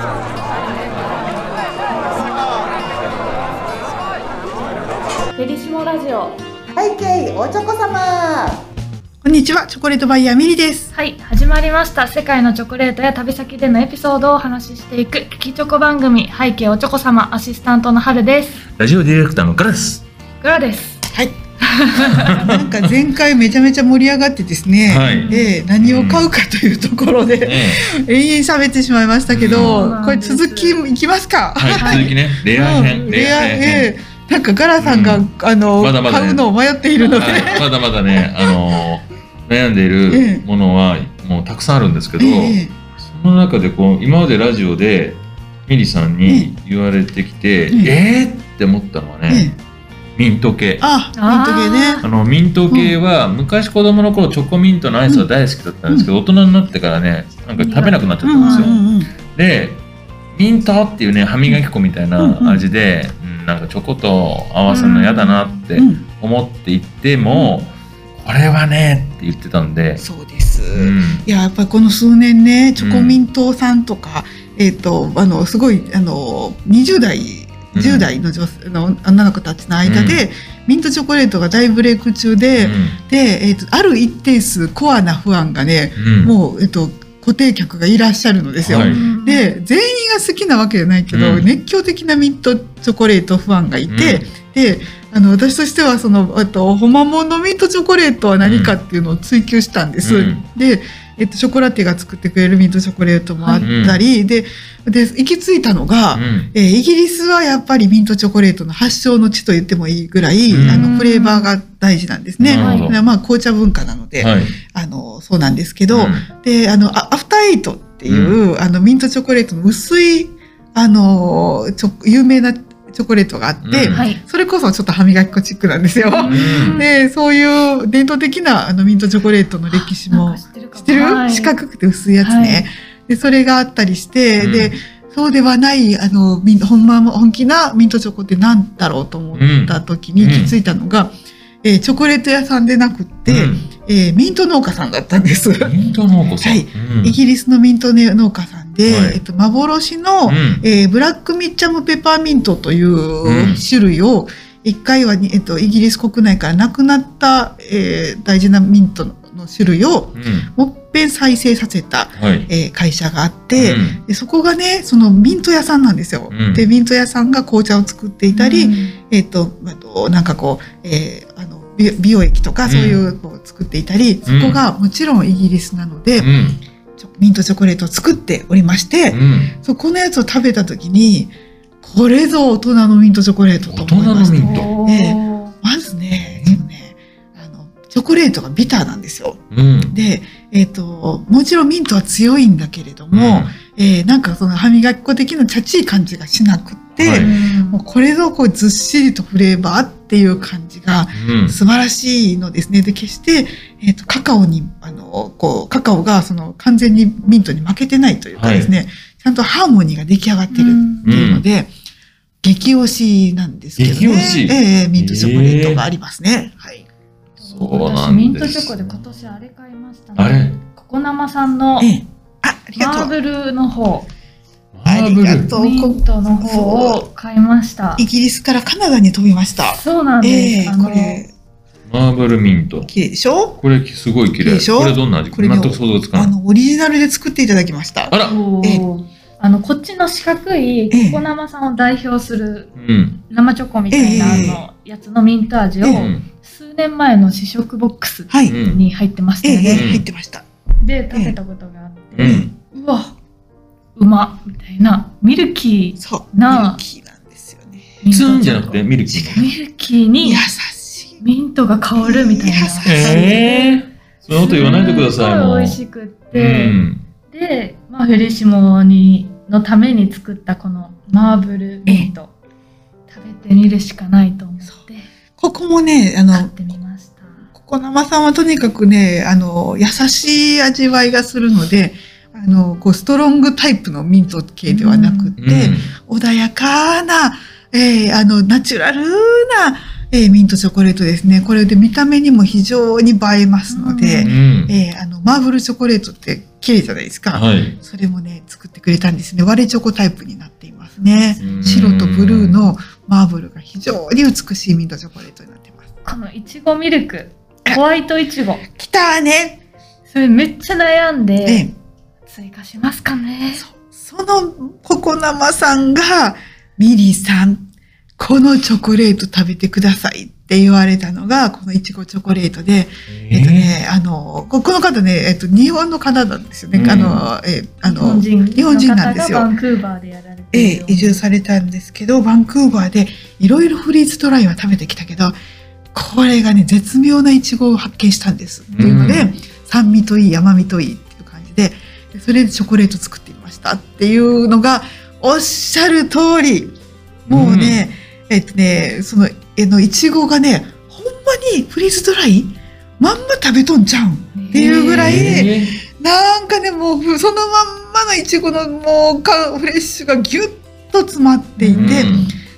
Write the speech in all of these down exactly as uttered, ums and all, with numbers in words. フェリシモラジオ。はい、ケイ、おちょこ様。こんにちは、チョコレートバイヤーミリです。はい、始まりました。世界のチョコレートや旅先でのエピソードをお話ししていく聞きチョコ番組、はい、ケイ、おちょこ様、アシスタントの春です。ラジオディレクターのグラです。グラです。はい。なんか前回めちゃめちゃ盛り上がってですね。はい、で、何を買うかというところで、うん、延々喋ってしまいましたけど、うん、これ続きいきますか。はい、続きね、レア編、うん、レア編。なんかガラさんが、うん、あのまだまだ、ね、買うのを迷っているので、まだまだねあの悩んでいるものはもうたくさんあるんですけど、ええ、その中でこう今までラジオでミリさんに言われてきて、えええー、って思ったのはね、ええ、ミント系。あ、ミント系ね。あのミント系は、うん、昔子供の頃チョコミントのアイスは大好きだったんですけど、うん、大人になってからねなんか食べなくなっちゃったんですよ。うんうんうん、でミントっていうね歯磨き粉みたいな味で、うんうん、なんかチョコと合わせるの嫌だなって思っていても、うん、これはねって言ってたんで。そうです、うん、いや、やっぱりこの数年ねチョコミントさんとか、うん、えーと、あのすごいあのにじゅう代じゅう代の女、うん、の女の子たちの間で、うん、ミントチョコレートが大ブレイク中で、うん、で、えーと、ある一定数コアなファンがね、うん、もう、えーと、固定客がいらっしゃるのですよ、はい、で全員が好きなわけじゃないけど、うん、熱狂的なミントチョコレートファンがいて、うん、であの私としてはそのあとホマモンのミントチョコレートは何かっていうのを追求したんです、うん、で、えっと、ショコラティが作ってくれるミントチョコレートもあったり、うん、で, で行き着いたのが、うん、えー、イギリスはやっぱりミントチョコレートの発祥の地と言ってもいいぐらい、うん、あのフレーバーが大事なんですね。まあ、紅茶文化なので、はい、あのそうなんですけど、うん、であのアフターエイトっていう、うん、あのミントチョコレートの薄いあの有名なチョコレートがあって、うん、はい、それこそちょっと歯磨き粉チックなんですよ、うん、でそういう伝統的なあのミントチョコレートの歴史も知ってる、知ってる、はい、四角くて薄いやつね、はい、でそれがあったりして、うん、でそうではないあのほんま本気なミントチョコって何だろうと思った時に気づいたのが、うんうん、えー、チョコレート屋さんでなくって、うん、えー、ミント農家さんだったんです。ミント農家さん、はい、うん、イギリスのミント農家さんで、はい、えっと、幻の、うん、えー、ブラックミッチャムペパーミントという種類をいっかいは、えっと、イギリス国内からなくなった、えー、大事なミントの種類をもっぺん再生させた、はい、えー、会社があって、うん、でそこがねそのミント屋さんなんですよ、うん、でミント屋さんが紅茶を作っていたり、うん、えー、とあとなんかこう、えー、あの美容液とかそういうのを作っていたり、うん、そこがもちろんイギリスなので、うん、ミントチョコレートを作っておりまして、うん、そこのやつを食べた時にこれぞ大人のミントチョコレートと思いました。大人のミント、まずねチョコレートがビターなんですよ。うん、で、えっと、もちろんミントは強いんだけれども、うん、えー、なんかその歯磨き粉的なチャチい感じがしなくって、はい、もうこれぞこうずっしりとフレーバーっていう感じが素晴らしいのですね。うん、で、決して、えっと、カカオに、あの、こう、カカオがその完全にミントに負けてないというかですね、はい、ちゃんとハーモニーが出来上がってるっていうので、うん、激推しなんですけどね。激推し。えー、ミントチョコレートがありますね。えー、はい。私ミントチョコで今年あれ買いましたね。あれココナマさんのマーブルの方、ありがとう、ミントの方を買いました。イギリスからカナダに飛びました。そうなんです。えー、これマーブルミント。綺麗でしょ？これすごい綺麗。これどんな味？これ全く想像つかない。あのオリジナルで作っていただきました。あら、えー、あのこっちの四角いココナマさんを代表する生チョコみたいな、えー、あのやつのミント味を。えー数年前の試食ボックスに入ってましたよね。入ってました。で食べたことがあって、うわうまみたいなミルキーなツンじゃなくてミルキーミルキーに優しいミントが香るみたいな。ええ、そのこと言わないでください。すごい美味しくって、でまあフェリシモにのために作ったこのマーブルミント食べてみるしかないと思って。ここもね、あの、ここ生さんはとにかくね、あの、優しい味わいがするので、あの、こう、ストロングタイプのミント系ではなくて、うん、穏やかな、えー、あの、ナチュラルな、えー、ミントチョコレートですね。これで見た目にも非常に映えますので、うん、えー、あのマーブルチョコレートって綺麗じゃないですか、はい、それもね作ってくれたんですね。割れチョコタイプになっていますね。白とブルーのマーブルが非常に美しいミントチョコレートになってます。あのいちごミルク、ホワイトいちごきたね。それめっちゃ悩んで、ね、追加しますかね。 そ, そのココ生さんがミリさんこのチョコレート食べてくださいって言われたのが、このいちごチョコレートで、えー、っとね、あの、この方ね、えっと、日本の方なんですよね。あの、え、あの、日本人日本人なんですよ。バンクーバーでやられてるよ。え、移住されたんですけど、バンクーバーでいろいろフリーズドライは食べてきたけど、これがね、絶妙ないちごを発見したんです。っていうので、酸味といい、甘みといいっていう感じで、それでチョコレート作ってみましたっていうのが、おっしゃる通り、もうね、えっとね、その、えの、いちごがね、ほんまにフリーズドライまんま食べとんじゃんっていうぐらい、えー、なんかね、もう、そのまんまのいちごの、もう、か、フレッシュがぎゅっと詰まっていて、うん、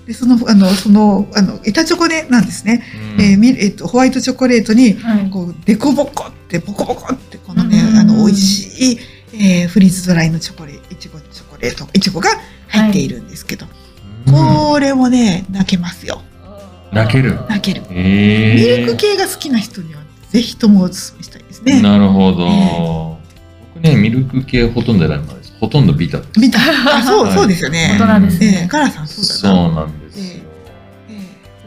で、その、あの、その、あの、板チョコでなんですね。うん、えー、えっと、ホワイトチョコレートに、こう、デコボコって、ボコボコって、このね、うん、あの、美味しい、えー、フリーズドライのチョコレート、いちごチョコレート、いちごが入っているんですけど、はい、これもね、泣けますよ。泣ける。泣ける。えー、ミルク系が好きな人にはぜひともお勧めしたいですね。なるほど。えー、僕ね、ミルク系ほとんど選んだんです。ほとんどビタです。ビタ。あ、そう、はい、そうですよね。大人ですね。カラさんそうだな。そうなんですよ。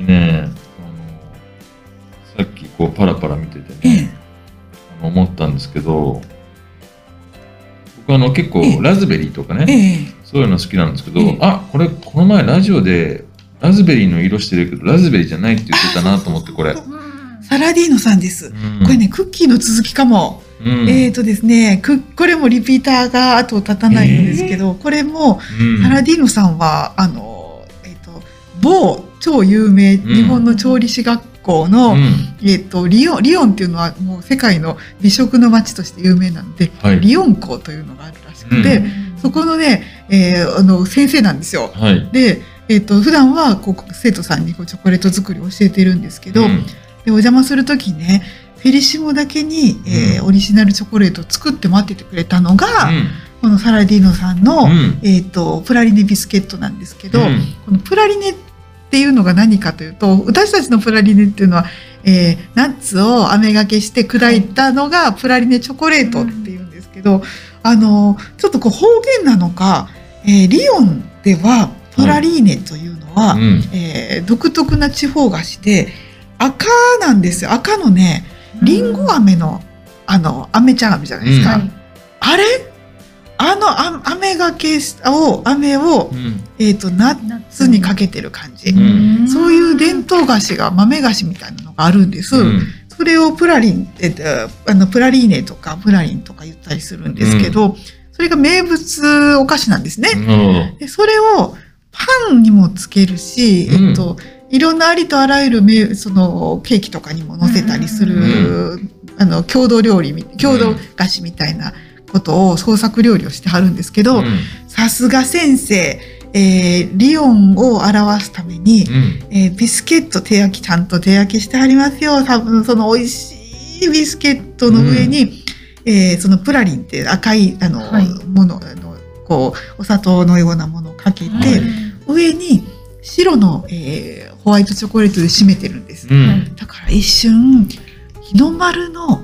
えー、ね、あの、さっきこうパラパラ見ててね、えー、思ったんですけど、僕あの結構ラズベリーとかね。えーえーそういうの好きなんですけど、うん、あ、これこの前ラジオでラズベリーの色してるけどラズベリーじゃないって言ってたなと思って、これサラディーノさんです、うん、これねクッキーの続きかも、うん、えっとですねクこれもリピーターが後を絶たないんですけど、えー、これも、うん、サラディーノさんはあの、えー、と某超有名日本の調理師学校の、うん、えとリヨンリヨンっていうのはもう世界の美食の街として有名なので、はい、リヨン校というのがあるらしくて。うん、そこのね、えー、あの先生なんですよ。はい、で、えっと、普段はこう生徒さんにこうチョコレート作りを教えてるんですけど、うん、でお邪魔する時にね、フェリシモだけに、えー、オリジナルチョコレートを作って待っててくれたのが、うん、このサラディーノさんの、うん、えっとプラリネビスケットなんですけど、うん、このプラリネっていうのが何かというと、私たちのプラリネっていうのは、えー、ナッツをあめがけして砕いたのがプラリネチョコレートっていうんですけど。うん、あのちょっとこう方言なのか、えー、リヨンではプラリーネというのは、うん、えー、独特な地方菓子で赤なんですよ。赤のねりんご飴のあの飴ちゃん飴じゃないですか、うん、あれあのあ飴がけを飴を、うん、えー、とナッツにかけてる感じ、うん、そういう伝統菓子が豆菓子みたいなのがあるんです。うん、それをプラリンって、あの、プラリーネとかプラリンとか言ったりするんですけど、うん、それが名物お菓子なんですね。で、それをパンにもつけるし、うん、えっと、いろんなありとあらゆるそのケーキとかにも乗せたりする、うん、あの、郷土料理、郷土菓子みたいなことを創作料理をしてはるんですけど、さすが先生、えー、リヨンを表すために、うん、えー、ビスケット手焼きちゃんと手焼きしてありますよ。多分その美味しいビスケットの上に、うん、えー、そのプラリンって赤いあの、はい、ものあのこうお砂糖のようなものをかけて、はい、上に白の、えー、ホワイトチョコレートで締めてるんです、うん、だから一瞬日の丸の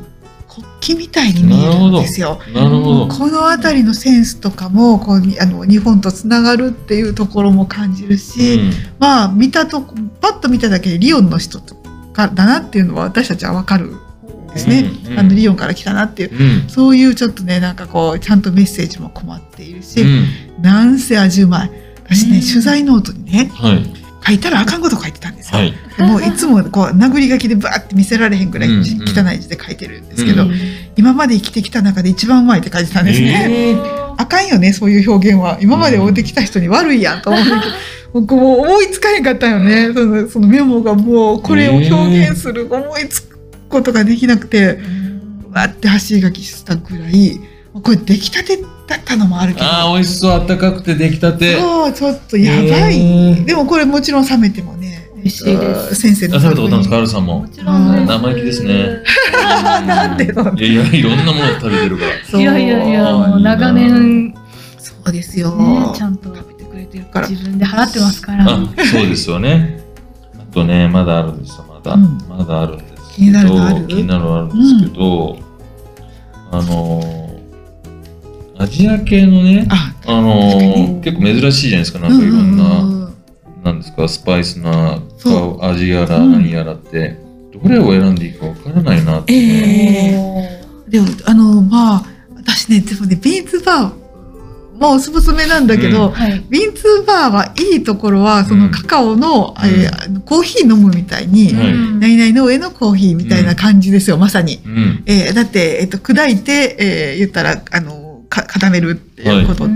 国旗みたいに見えるんですよ。なるほど。この辺りのセンスとかもこうあの日本とつながるっていうところも感じるし、うん、まあ見たとパッと見ただけでリヨンの人とかだなっていうのは私たちは分かるんですね、うん、あのリヨンから来たなっていう、うん、そういうちょっとねなんかこうちゃんとメッセージも困っているし、うん、なんせ味うまい。私ね、うん、取材ノートにね、はい、書いたらあかんこと書いてたんですよ。はい、もういつもこう殴り書きでバーって見せられへんぐらい汚い字で書いてるんですけど、うんうん、今まで生きてきた中で一番うまいって書いてたんですね。えー、あかんよね、そういう表現は。今まで追ってきた人に悪いやんと思うけど、うん、僕もう思いつかへんかったよね。その、そのメモがもうこれを表現する思いつくことができなくて、うわって走り書きしたぐらい、これ出来たてだったのもあるけど、あー美味しそう、あったかくて出来たて、そうちょっとやばい。でもこれもちろん冷めてもね、え嬉しいです。先生の食べたことあるんですか、アルさんも。もちろん。生意気ですね。なんでなんで。いやいや、いろんなもの食べてるから。いやいやいや、もう長年。そうですよ。ね、ちゃんと食べてくれてるから。自分で払ってますから。あ、そうですよね。あとね、まだあるんですよ。まだ、うん、まだあるんですけど。気になるのある。気になるのあるんですけど。うん、あの。アジア系のね、あ、あの結構珍しいじゃないですか、なんかいろんな。なんですか、スパイスな味やら何やらって、うん、どれを選んでいいかわからないなって、えー、でもあのまあ私ね、でもねビーツバーもおすすめなんだけど、うん、はい、ビーツバーはいいところはそのカカオの、うん、えー、コーヒー飲むみたいに、うん、何々の上のコーヒーみたいな感じですよ、うん、まさに、うん、えー、だって、えー、と砕いて、えー、言ったらあのか固めるっていうことね。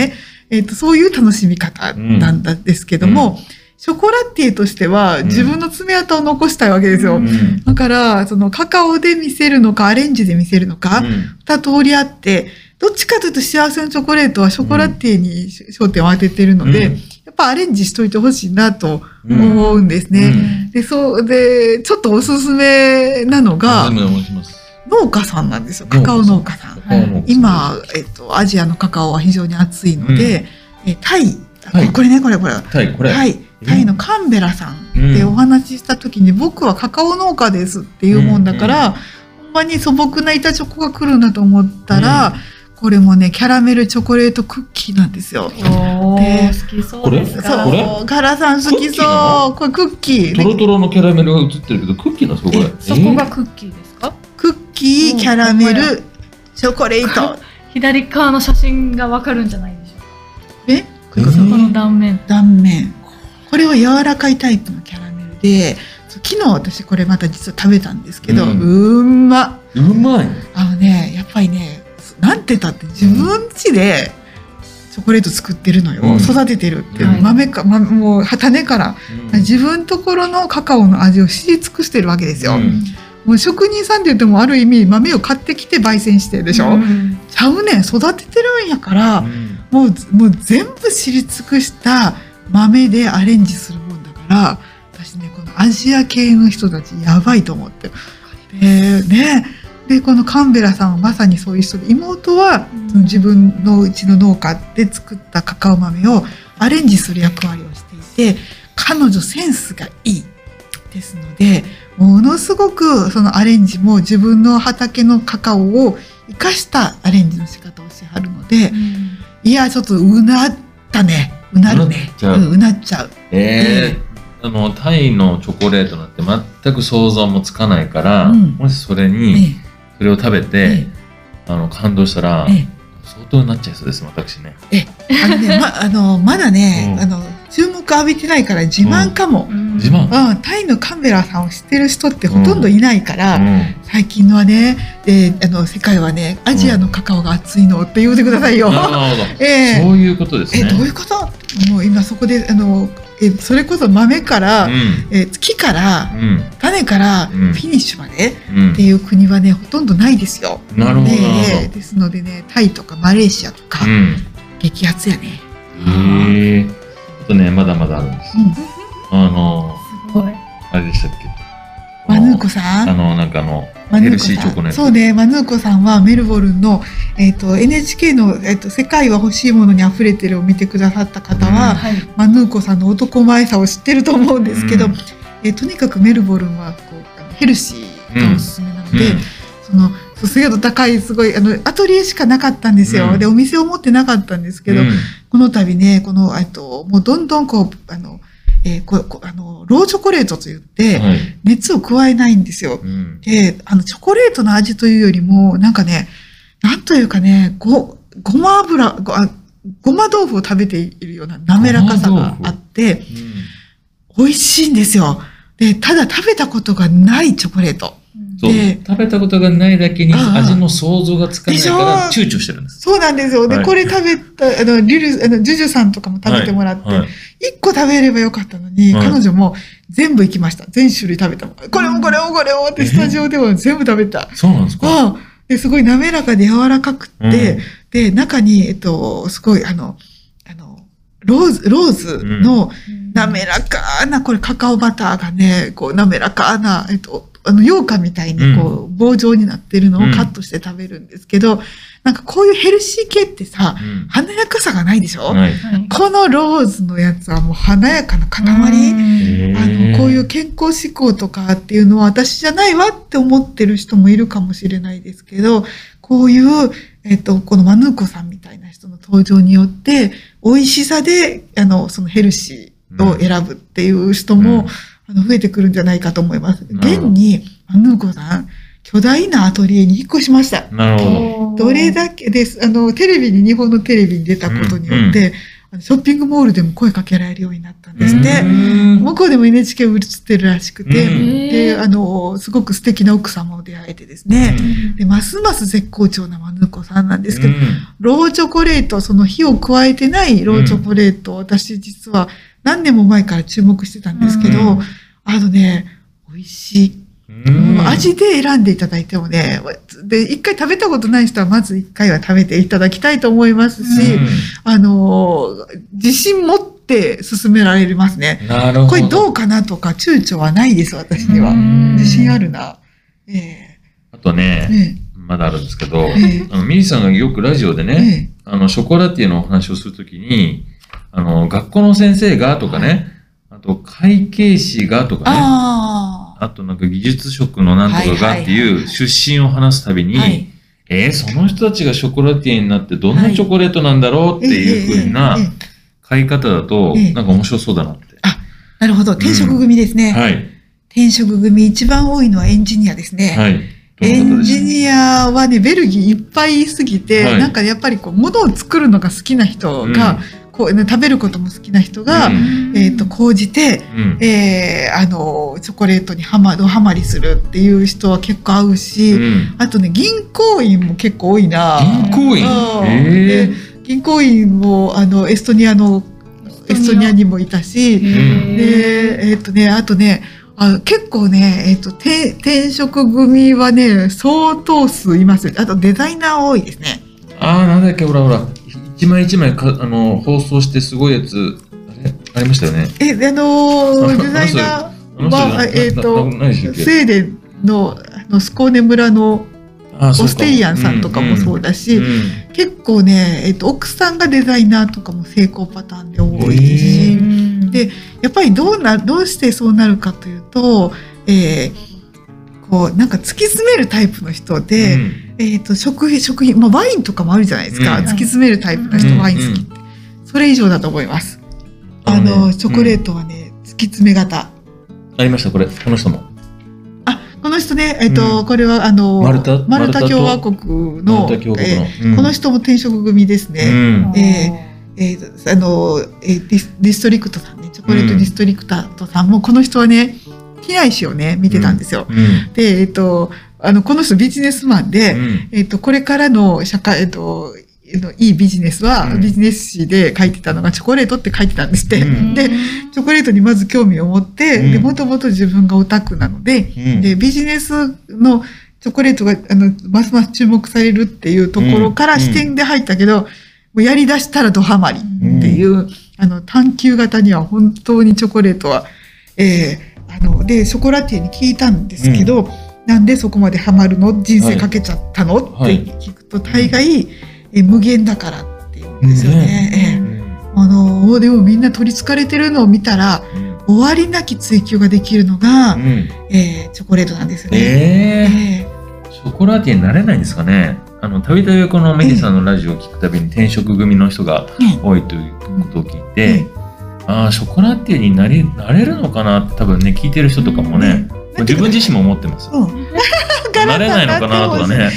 はい、うん、えっと、そういう楽しみ方なんですけども、うん、ショコラティエとしては自分の爪痕を残したいわけですよ。うん、だから、そのカカオで見せるのかアレンジで見せるのか、二通りあって、どっちかというと幸せのチョコレートはショコラティエに焦点を当てているので、うん、やっぱアレンジしといてほしいなと思うんですね。うん、で、そう、で、ちょっとおすすめなのが、農家さんなんですよ、カカオ農家さん。はい、今、えっと、アジアのカカオは非常に暑いので、うん、えタイ、はい、これね、これこれ。タイ、これ。タイ、タイのカンベラさんでお話しした時に、うん、僕はカカオ農家ですっていうもんだから、うん、ほんまに素朴な板チョコが来るんだと思ったら、うん、これもね、キャラメルチョコレートクッキーなんですよ。おー、好きそうですか。これ？そう、ガラさん好きそう。これクッキー。トロトロのキャラメルが映ってるけど、クッキーなんですか、これ。そこがクッキーですか？クッキー、キャラメル、チョコレート。左側の写真がわかるんじゃないでしょうか。え？この断面。断面。これは柔らかいタイプのキャラメルで、昨日私これまた実は食べたんですけど、うんま。うまい。あのね、やっぱりね、なんて言ったって自分家でチョコレート作ってるのよ。育ててるっていう豆か、もう種から自分ところのカカオの味を知り尽くしてるわけですよ。もう職人さんって言ってもある意味豆を買ってきて焙煎してでしょ、うん、ちゃうねん、育ててるんやから、うん、もう、もう全部知り尽くした豆でアレンジするもんだから、私ねこのアジア系の人たちやばいと思って、えー、ね、でこのカンベラさんはまさにそういう人で、妹は自分のうちの農家で作ったカカオ豆をアレンジする役割をしていて、彼女センスがいいですので、ものすごくそのアレンジも自分の畑のカカオを生かしたアレンジの仕方をしはるので、うん、いやちょっとうなったね、うなるね、うなっちゃう。えー、あのタイのチョコレートなんて全く想像もつかないから、うん、もしそれにそれを食べて、えー、あの感動したら、えー、相当になっちゃいそうです、私ね。えあのね、まあのまだね、あの注目浴びてないから自慢かも。自慢。うん、タイのカンベラさんを知ってる人ってほとんどいないから、うん、最近のはね、えー、あの世界はね、アジアのカカオが熱いのって言うてくださいよ。うん、なるほど。えー、そういうことですね。えどういうこと？もう今そこであの、えー、それこそ豆から、うん、えー、木から、うん、種から、うん、フィニッシュまで、うん、っていう国はねほとんどないですよ。なるほど。えー、ですのでね、タイとかマレーシアとか、うん、激アツやね。へえ。あとねまだまだあるんです。うん、あのあれでしたっけ、マヌーコさん、あのなんかのヘルシーチョコのやつ。そうね、マヌーコさんはメルボルンの、えー、と エヌエイチケー の、えーと「世界は欲しいものにあふれてる」を見てくださった方は、うん、はい、マヌーコさんの男前さを知ってると思うんですけど、うん、えー、とにかくメルボルンはこうヘルシーがおすすめなので、うんうん、その精度高いすごいあのアトリエしかなかったんですよ、うん、でお店を持ってなかったんですけど、うん、この度ねこのともうどんどんこうあのえー、ここあのローチョコレートといって、はい、熱を加えないんですよ、うん、であのチョコレートの味というよりもなんかね、なんというかね、 ご, ごま油 ご, ごま豆腐を食べているような滑らかさがあって、うん、美味しいんですよ。でただ食べたことがないチョコレート、そう食べたことがないだけに味の想像がつかないから躊躇してるんです。そうなんですよ。で、はい、これ食べたあのリュルあのジュジュさんとかも食べてもらって、はいはい、いっこ食べればよかったのに、はい、彼女も全部いきました。全種類食べたもん、これもこれもこれもってスタジオでも全部食べた、えー、そうなんですか。うん、ですごい滑らかで柔らかくって、うん、で中にえっとすごいあのあのローズ、ローズの滑らかな、これカカオバターがね、こう滑らかな、えっと、あの、羊羹みたいにこう、うん、棒状になってるのをカットして食べるんですけど、うん、なんかこういうヘルシー系ってさ、うん、華やかさがないでしょ、はい、このローズのやつはもう華やかな塊、あの、こういう健康志向とかっていうのは私じゃないわって思ってる人もいるかもしれないですけど、こういう、えっと、このマヌーコさんみたいな人の登場によって、美味しさで、あの、そのヘルシーを選ぶっていう人も、うん、あの、増えてくるんじゃないかと思います。現に、マヌーコさん、巨大なアトリエに引っ越しました。なるほど。どれだけです。あの、テレビに、日本のテレビに出たことによって、うん、ショッピングモールでも声かけられるようになったんですね。向こうでも エヌエイチケー 映ってるらしくて、で、あの、すごく素敵な奥様を出会えてですね、で、ますます絶好調なマヌーコさんなんですけど、ローチョコレート、その火を加えてないローチョコレート、私実は、何年も前から注目してたんですけど、うん、あのね、美味しい。うん、味で選んでいただいてもね、で、一回食べたことない人はまず一回は食べていただきたいと思いますし、うん、あの、自信持って勧められますね。なるほど。これどうかなとか躊躇はないです、私には。うん、自信あるな。えー、あとね、えー、まだあるんですけど、えー、あのミリさんがよくラジオでね、えー、あの、ショコラティエのお話をするときに、あの、学校の先生がとかね、はい、あと会計士がとかね、あ, あとなんか技術職のなんとかがっていう出身を話すたびに、はい、えー、その人たちがショコラティエになってどんなチョコレートなんだろうっていうふうな買い方だと、なんか面白そうだなって。あ、なるほど。転職組ですね。うん、はい。転職組一番多いのはエンジニアですね。はい。エンジニアはね、ベルギーいっぱいすぎて、はい、なんかやっぱりこう、物を作るのが好きな人が、うん、こうね、食べることも好きな人が、うん、えっと、講じて、うん、えー、あの、チョコレートにハマ、どハマりするっていう人は結構合うし、うん、あとね、銀行員も結構多いな。銀行員、えー、銀行員も、あの、エストニアの、エストニアにもいたし、で、えっとね、あとね、あ、結構ね、えっと、転職組はね、相当数います。あとデザイナー多いですね。ああ、なんだっけ、ほらほら。一枚一枚か、あの、放送してすごいやつ、あれ、ありましたよね。え、あのー、デザイナーは、えっと、スウェーデンの、あの、スコーネ村の、オステイアンさんとかもそうだし、結構ね、えっと、奥さんがデザイナーとかも成功パターンで多いですし、で、やっぱりどうな、どうしてそうなるかというと、えー、こう、なんか突き詰めるタイプの人で、うん、えっと、食品、食品、まあ、ワインとかもあるじゃないですか。うん、突き詰めるタイプの人、ワイン好きって。それ以上だと思います。あの、チョコレートはね、うん、突き詰め型。ありました、これ、この人も。この人ね、えっと、これは、あの、マルタ共和国の、この人も転職組ですね。ええ、あの、ディストリクトさんね、チョコレートディストリクトさんも、この人はね、機内誌をね、見てたんですよ。で、えっと、あの、この人ビジネスマンで、えっと、これからの社会、えっと、いいビジネスは、ビジネス誌で書いてたのが、チョコレートって書いてたんですって。で、チョコレートにまず興味を持って、で、もともと自分がオタクなので、で、ビジネスのチョコレートが、あの、ますます注目されるっていうところから視点で入ったけど、もうやり出したらドハマりっていう、あの、探求型には本当にチョコレートは、えー、あの、で、ショコラティエに聞いたんですけど、なんでそこまでハマるの？人生かけちゃったの？って聞くと、大概、え無限だからって言うんですよね。あのでもみんな取りつかれてるのを見たら、うん、終わりなき追求ができるのが、うん、えー、チョコレートなんですよね。ショコラティエになれないんですかね。あのたびたびこのメリさんのラジオを聞くたびに転職組の人が多いということを聞いて、うん、ああショコラティエになれなれるのかなって多分ね聞いてる人とかもね、うん、自分自身も思ってます。なれないのかなとかね。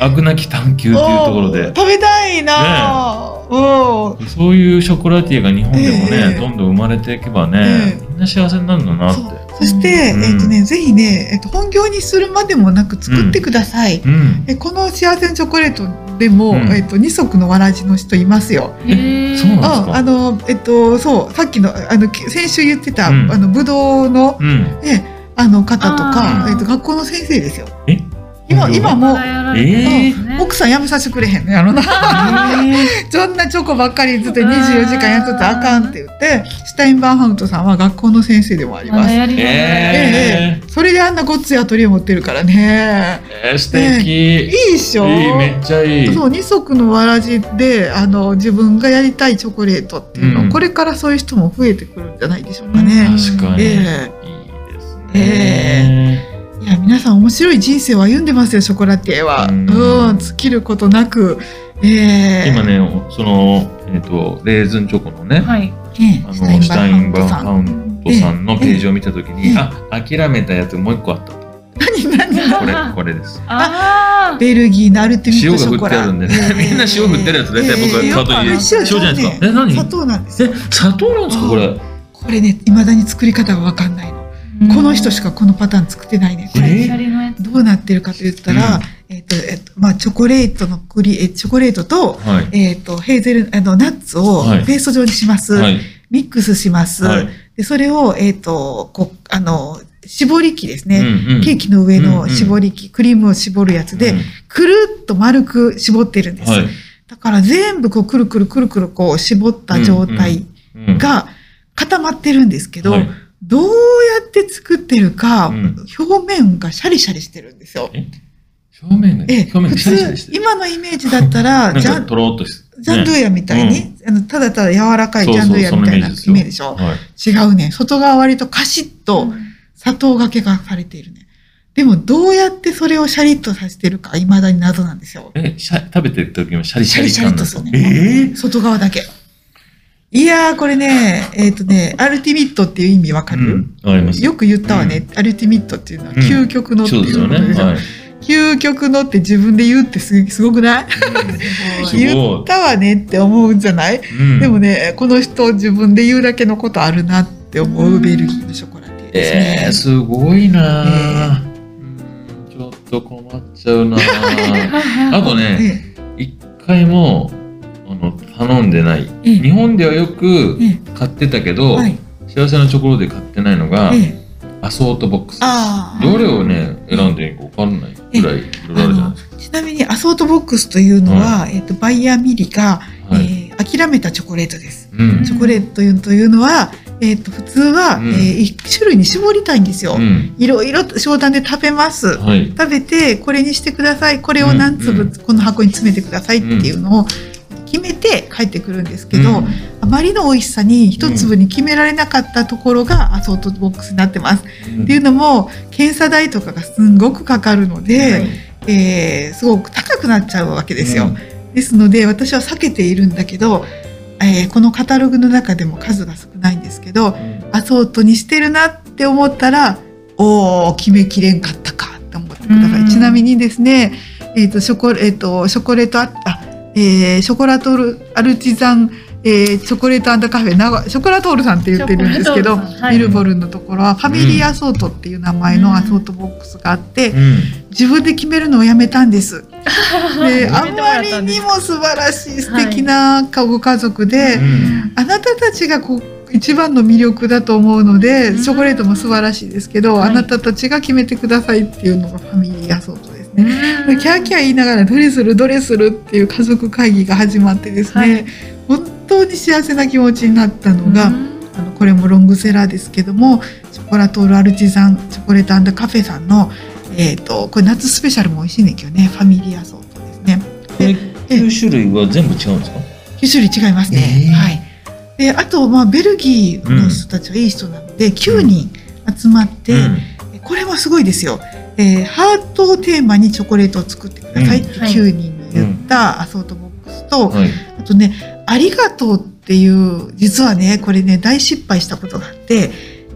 飽くなき探求っていうところで食べたいな、そういうショコラティエが日本でもね、えー、どんどん生まれていけばね、えー、みんな幸せになるんだなって。 そ, そして、うん、えっとね、ぜひね、えっと、本業にするまでもなく作ってください、うんうん、この幸せのチョコレートでも、うん、えっと、二足のわらじの人いますよ。え、そうなんですか。あの、えっと、そう、さっきの、あの先週言ってた、うん、あのブドウの、うん、えあの方とか、えっと、学校の先生ですよ。え今今もう、えー、奥さんやめさせてくれへんのやろな、えー、そんなチョコばっかりずっとにじゅうよじかんやっとったらあかんって言ってシュタインバーハウトさんは学校の先生でもあります。えー、それであんなごっついアトリエ持ってるからね、えー、素敵、ね、いいっしょ、いい、めっちゃいい。そう、二足のわらじであの自分がやりたいチョコレートっていうの、うん、これからそういう人も増えてくるんじゃないでしょうかね。確かに、えー、いいですね、えーいや皆さん面白い人生を歩んでますよ、ショコラティエは。うん、うん、尽きることなく、えー、今ねその、えー、とレーズンチョコのね、はい、あのシュタインバーハウンドさんのページを見たときに、えーえー、あ、諦めたやつもう一個あったと。何何これ、これです。あ、ベルギーのアルティメットショコラ。塩が振ってあるんでね。みんな塩振ってるやつ大体僕は砂糖入れる。塩じゃないですか。え、何？砂糖なんです。え、砂糖なんですかこれ？これね、未だに作り方が分かんない。この人しかこのパターン作ってないね。どうなってるかと言ったら、えっと、えっと、まあ、チョコレートのクリ、え、チョコレートと、えっと、ヘーゼル、あの、ナッツをペースト状にします。ミックスします。で、それを、えっと、こう、あの、絞り器ですね。ケーキの上の絞り器、クリームを絞るやつで、くるっと丸く絞ってるんです。だから全部こう、くるくるくるくるこう、絞った状態が固まってるんですけど、どうやって作ってるか、うん、表面がシャリシャリしてるんですよ。表面がシャリシャリしてる。今のイメージだったら、ジャンドゥヤみたいに、うん、あのただただ柔らかいジャンドゥヤみたいなイメージでしょ。違うね。外側割とカシッと砂糖がけがされているね。でもどうやってそれをシャリッとさせてるか、未だに謎なんですよ。え、シャ食べてる時もシャリシャリ感だと。えー、外側だけ。いやーこれね、えっとね、アルティミットっていう意味わかる？よく言ったわね、アルティミットっていうのは究極のっていうことでしょ。究極のって自分で言うってすごくない？言ったわねって思うんじゃない？でもね、この人自分で言うだけのことあるなって思うベルギーのショコラティエですね。すごいな。ちょっと困っちゃうな。あとね、一回もあの頼んでない、ええ、日本ではよく買ってたけど、ええはい、幸せなチョコロで買ってないのが、ええ、アソートボックス。どれをね選んでいいか分かんないぐらい色々あるじゃないですか。ちなみにアソートボックスというのは、はい、えっとバイヤーミリが、はいえー、諦めたチョコレートです、うん、チョコレートというのは、えー、と普通は、うんえー、いっしゅるいに絞りたいんですよ、うん、いろいろ商談で食べます、はい、食べてこれにしてください、これを何粒、うん、この箱に詰めてくださいっていうのを、うん決めて帰ってくるんですけど、うん、あまりの美味しさに一粒に決められなかったところがアソートボックスになってます、うん、っていうのも検査代とかがすんごくかかるので、うんえー、すごく高くなっちゃうわけですよ、うん、ですので私は避けているんだけど、えー、このカタログの中でも数が少ないんですけど、うん、アソートにしてるなって思ったらおー決めきれんかったかって思ってください、うん、ちなみにですね、えーと、ショコ、えーと、ショコレートあったえー、ショコラトールアルチザン、えー、チョコレート&カフェ名古ショコラトールさんって言ってるんですけど、はい、ミルボルンのところはファミリーアソートっていう名前のアソートボックスがあって、うん、自分で決めるのをやめたんです、うん、であんまりにも素晴らしい素敵なご家族で、はい、あなたたちがこう一番の魅力だと思うので、うん、チョコレートも素晴らしいですけど、はい、あなたたちが決めてくださいっていうのがファミリーアソートですね。うん、キャーキャー言いながらどれするどれするっていう家族会議が始まってですね、はい、本当に幸せな気持ちになったのが、うん、あのこれもロングセラーですけどもショコラトールアルチザンチョコレート&カフェさんの、えー、とこれ夏スペシャルも美味しいね今日ねファミリーアソートですね。きゅうしゅるいは全部違うんですか？きゅうしゅるい違いますね、えー、はいであと、まあ、ベルギーの人たちはいい人なので、うん、きゅうにん集まって、うん、これもすごいですよ、えー、ハートをテーマにチョコレートを作ってくださいってきゅうにんに言ったアソートボックスと、うんはい、あとね「ありがとう」っていう実はねこれね大失敗したことがあって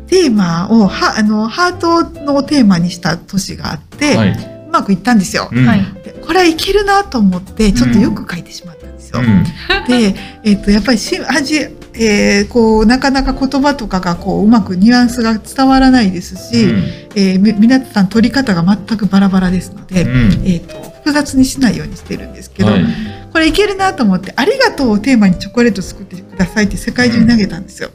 テーマをはあのハートのテーマにした年があって、はい、うまくいったんですよ。うん、でこれはいけるなと思ってちょっとよく書いてしまったんですよ。うんうん、で、えー、とやっぱりし味えー、こうなかなか言葉とかがこううまくニュアンスが伝わらないですし、うんえー、皆さん取り方が全くバラバラですので、うんえー、と複雑にしないようにしてるんですけど、はい、これいけるなと思って「ありがとう」をテーマにチョコレート作ってくださいって世界中に投げたんですよ。うん、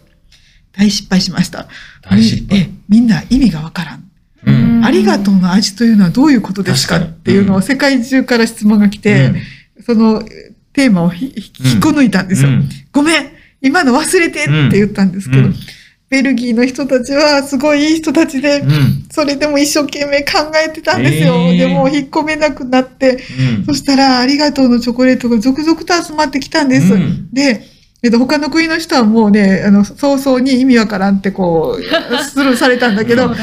大失敗しました。大失敗、えー、みんな意味がわからん、うん、ありがとうの味というのはどういうことですかっていうのを世界中から質問が来て、うん、そのテーマをひ引っこ抜いたんですよ、うん、ごめん今の忘れてって言ったんですけど、うんうん、ベルギーの人たちはすごいいい人たちで、うん、それでも一生懸命考えてたんですよ、えー、でも引っ込めなくなって、うん、そしたらありがとうのチョコレートが続々と集まってきたんです、うん、で他の国の人はもうね、あの早々に意味わからんってこうスルーされたんだけど、ね、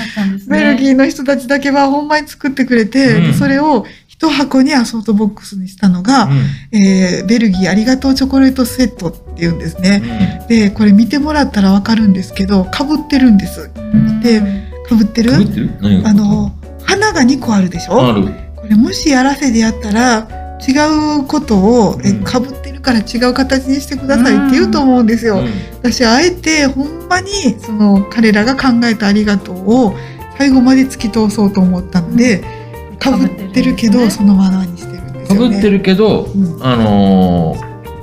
ベルギーの人たちだけはほんまに作ってくれて、うん、それを一箱にアソートボックスにしたのが、うんえー、ベルギーありがとうチョコレートセットっていうんですね、うん、でこれ見てもらったらわかるんですけど、かぶってるんです、うん、でかぶってる、被ってる？何が？あの花がにこあるでしょ。ある。これもしやらせでやったら違うことをかぶってるから違う形にしてくださいって言うと思うんですよ、うんうん、私あえてほんまにその彼らが考えたありがとうを最後まで突き通そうと思ったので、うん、かぶってるけど、ね、そのままにしてるんですよね。かぶってるけど、うん、あの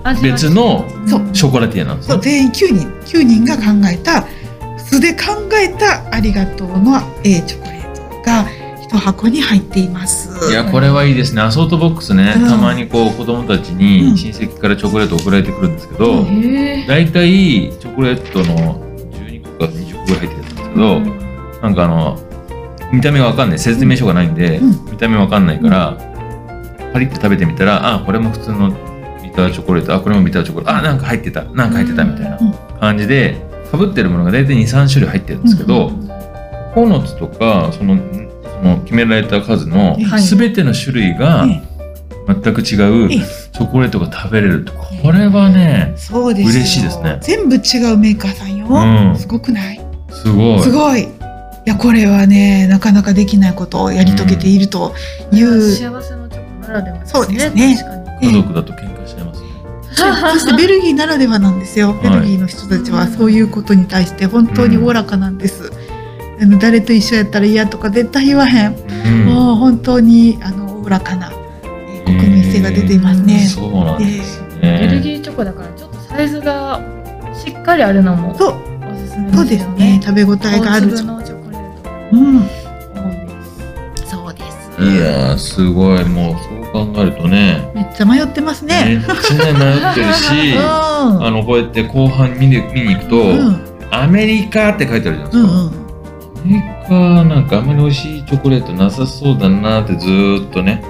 ー、別のショコラティエなんですね。そう、全員きゅうにんきゅうにんが考えた、素で考えたありがとうのチョコレートが箱に入っています。いやこれはいいですね。アソートボックスね、うん、たまにこう子供たちに親戚からチョコレート送られてくるんですけど、だいたいチョコレートのじゅうにこかにじゅっこぐらい入ってるんですけど、うん、なんかあの見た目がわかんない、説明書がないんで、うん、見た目わかんないから、うん、パリッと食べてみたら、あこれも普通のビターチョコレート、あこれもビターチョコレート、あなんか入ってたなんか入ってたみたいな感じで、かぶってるものがだいたい にさん 種類入ってるんですけど、うん、ここのつとかその決められた数の全ての種類が全く違うチョコレートが食べれると、これはねそうです嬉しいですね。全部違うメーカーさんよ、うん、すごくない？すごいすごい。いやこれはねなかなかできないことをやり遂げているという、うん、幸せのチョコならではですね。そうですね、家族だと喧嘩しちゃいますね。そしてベルギーならではなんですよ。ベルギーの人たちはそういうことに対して本当におおらかなんです、うん、あの誰と一緒やったら嫌とか絶対言わへん、うん、もう本当にあのおおらかな、えー、国民性が出ていますね。そうなんですね。ベルギーチョコだからちょっとサイズがしっかりあるのもおすすめですよね。そうですね、食べ応えがあるチョコレート、うん、そうです。いやすごい、もうそう考えるとねめっちゃ迷ってますね。めっちゃ迷ってるし、うん、あのこうやって後半見に行くと、うん、アメリカって書いてあるじゃないですか、うんうん、アメリカなんかあんまり美味しいチョコレートなさそうだなってずーっとね、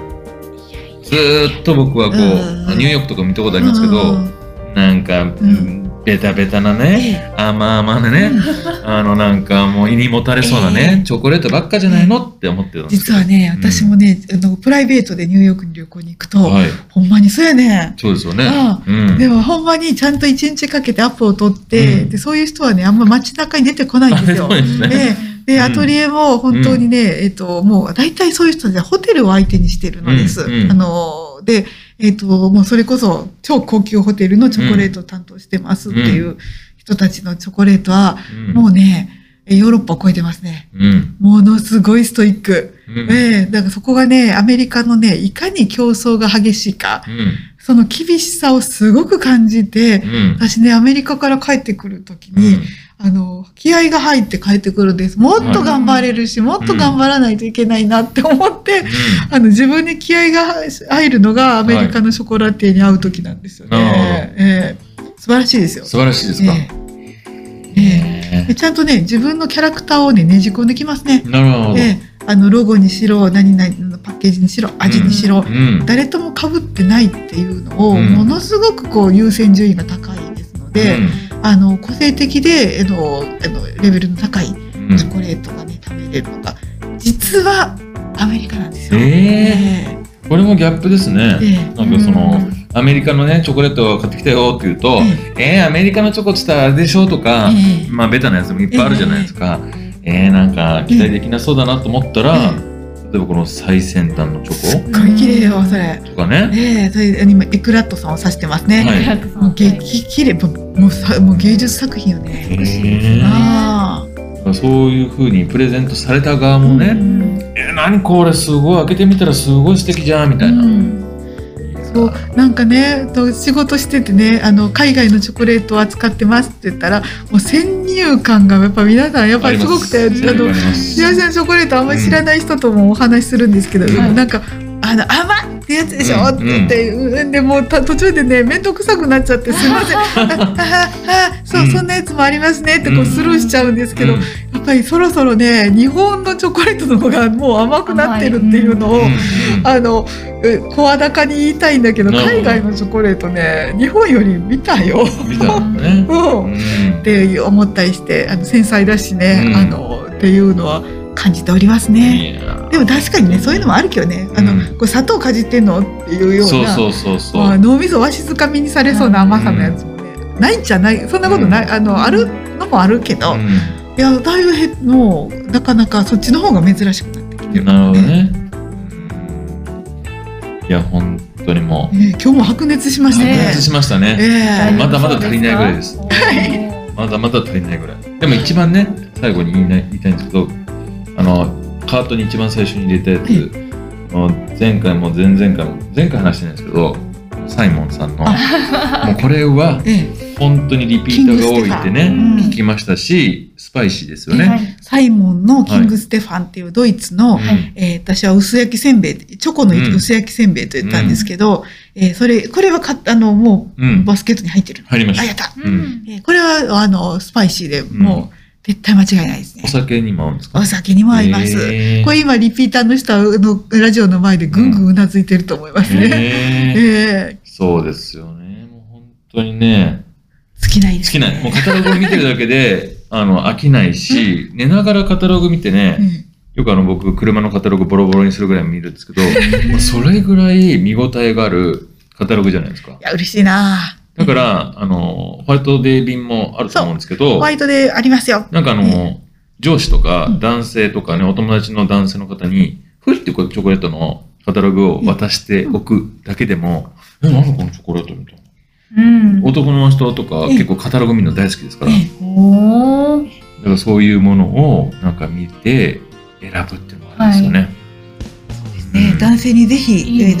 ずーっと僕はこう、うん、ニューヨークとか見たことありますけど、うん、なんか、うん、ベタベタなね、甘々なね、うん、あのなんかもう胃にもたれそうなね、えー、チョコレートばっかじゃないのって思ってたんですけど、実はね、うん、私もねあのプライベートでニューヨークに旅行に行くと、はい、ほんまにそうやね。そうですよね、うん、でもほんまにちゃんといちにちかけてアップを取って、うん、でそういう人はねあんま街中に出てこないんですよ。そうですね。でアトリエも本当にね、うん、えっと、もう大体そういう人たちはホテルを相手にしてるのです。うんうん、あので、えっと、もうそれこそ超高級ホテルのチョコレートを担当してますっていう人たちのチョコレートは、うん、もうね、ヨーロッパを超えてますね。うん、ものすごいストイック。うん、えー、だからそこがね、アメリカのね、いかに競争が激しいか、うん、その厳しさをすごく感じて、うん、私ね、アメリカから帰ってくるときに、うんあの気合が入って帰ってくるんです。もっと頑張れるし、もっと頑張らないといけないなって思って、うん、あの自分に気合が入るのがアメリカのショコラティエに合う時なんですよね、はいえー、素晴らしいですよ。素晴らしいですか、えーえー、ちゃんとね自分のキャラクターを ね, ねじ込んできますね。なるほど、えー、あのロゴにしろ何々のパッケージにしろ味にしろ、うん、誰とも被ってないっていうのを、うん、ものすごくこう優先順位が高いですので、うんあの個性的であのあのレベルの高いチョコレートが、ねうん、食べれるのが実はアメリカなんですよ、えー、これもギャップですね、えー、なんかその、うん、アメリカの、ね、チョコレートを買ってきたよって言うと、えーえー、アメリカのチョコって言ったらあれでしょとか、えーまあ、ベタなやつもいっぱいあるじゃないですか、えーえー、なんか期待できなそうだなと思ったら、えーえー例えばこの最先端のチョコすっごい綺麗よそれとかね、えー、それ今エクラットさんを指してますね、はい、もう激綺麗、もうさ、もう芸術作品よね、えー、あそういう風にプレゼントされた側もね、うん、えー、何これすごい開けてみたらすごい素敵じゃんみたいな、うん、そうなんかね、仕事しててね、あの海外のチョコレートを扱ってますって言ったら、もう先入観がやっぱ皆さんやっぱりすごくて、幸せのチョコレートあんまり知らない人ともお話しするんですけど、うん、でもなんかあの甘ってやつでしょって言って、うん、でもう途中でね面倒くさくなっちゃって、すいませんそう、うん、そんなやつもありますねってこうスルーしちゃうんですけど、うん、やっぱりそろそろね日本のチョコレートの方がもう甘くなってるっていうのを、うん、あの声高に言いたいんだけど、海外のチョコレートね日本より見たよ見たね、うん、って思ったりして、あの繊細だしね、うん、あのっていうのは感じておりますね。でも確かにね、そういうのもあるけどね、あの、うん、これ砂糖かじってんのっていうような、そうそうそうそう、まあ、脳みそわしづかみにされそうな甘さのやつもね、うん、ないんじゃない、そんなことない、うん、あのあるのもあるけど、うん、いやだいぶへもうなかなかそっちの方が珍しくなってきてるので、ね、なるほどね。いや本当にもう、ね、今日も白熱しましたね。白熱しましたね、えー、まだまだ足りないぐらいです。まだまだ足りないぐらい。でも一番ね最後に言いない、言いたいんですけど、あのカートに一番最初に入れたやつ、はい、前回も前々回も前回話してないんですけど、サイモンさんのもうこれは本当にリピーターが多いってね、うん、聞きましたし、スパイシーですよね、はい、サイモンのキングステファンっていうドイツの、はい、えー、私は薄焼きせんべい、チョコの薄焼きせんべいと言ったんですけど、うん、えー、それこれはかあのもうバスケットに入ってるの、うん、入りました、あ、やった、うん、えー、これはあのスパイシーでもう、うん、絶対間違いないですね。お酒にも合うんですか？お酒にも合います。えー、これ今リピーターの人のラジオの前でぐんぐんうなずいてると思いますね。うん、えーえー、そうですよね。もう本当にね。好きないですね。好きない。もうカタログ見てるだけであの飽きないし、寝ながらカタログ見てね、よくあの僕車のカタログボロボロにするぐらい見るんですけど、まあそれぐらい見応えがあるカタログじゃないですか。いや嬉しいな。だから、あの、ホワイトデー便もあると思うんですけど、ホワイトデーありますよ。なんかあの、ね、上司とか男性とかね、うん、お友達の男性の方に、ふりってこうチョコレートのカタログを渡しておくだけでも、うん、え、なんだこのチョコレートみたいな、うん。男の人とか結構カタログ見るの大好きですから、うん、だからそういうものをなんか見て選ぶっていうのがあるんですよね。はい、ね、うん、男性にぜひ、ね、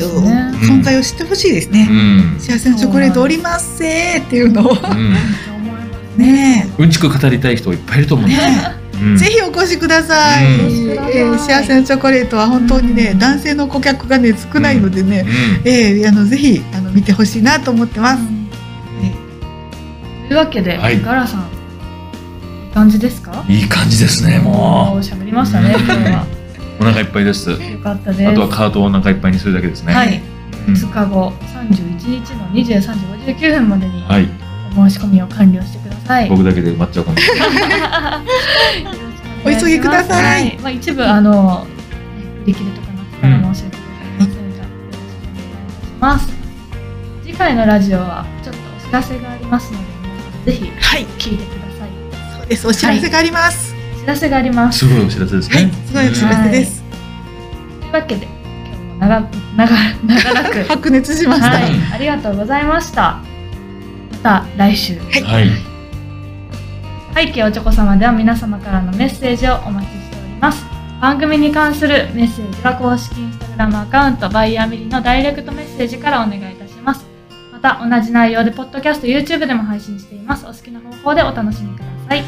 存在を知ってほしいですね、うん、幸せのチョコレートおりますせーっていうのを、うんね、うんちく語りたい人いっぱいいると思うんですよ、ね、うん、ぜひお越しください、うん、えー、幸せのチョコレートは本当にね、うん、男性の顧客がね少ないのでね、うん、えー、あのぜひあの見てほしいなと思ってます、うんね、というわけで、はい、ガラさんいい感じですか？いい感じですね。もう喋りましたね、うん、今日はお腹いっぱいです。よかったです。あとはカートをお腹いっぱいにするだけですね。はい、うん、ふつかごさんじゅういちにちのにじゅうさんじごじゅうきゅうふんまでにお申し込みを完了してください、はい、僕だけで埋まっちゃうかもしれないお急ぎください、はい、まあ、一部あのできるとこなったら申し上げてください、うん、よろしくお願いします。次回のラジオはちょっとお知らせがありますので、ぜひ聞いてください、はい、そうです。お知らせがあります、はい、知らせがあります。すごいお知らせですね。はい、すごいお知らせです。というわけで今日も長長長らく白熱しました、はい。ありがとうございました。また来週。はい。背景おちょこ様では皆様からのメッセージをお待ちしております。番組に関するメッセージは公式インスタグラムアカウントバイヤーミリのダイレクトメッセージからお願いいたします。また同じ内容でポッドキャスト YouTube でも配信しています。お好きな方法でお楽しみください。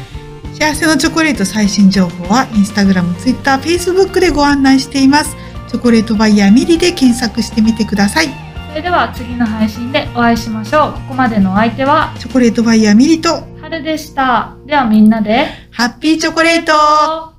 幸せのチョコレート最新情報はインスタグラム、ツイッター、フェイスブックでご案内しています。チョコレートバイヤーミリで検索してみてください。それでは次の配信でお会いしましょう。ここまでのお相手はチョコレートバイヤーミリと春でした。ではみんなでハッピーチョコレート。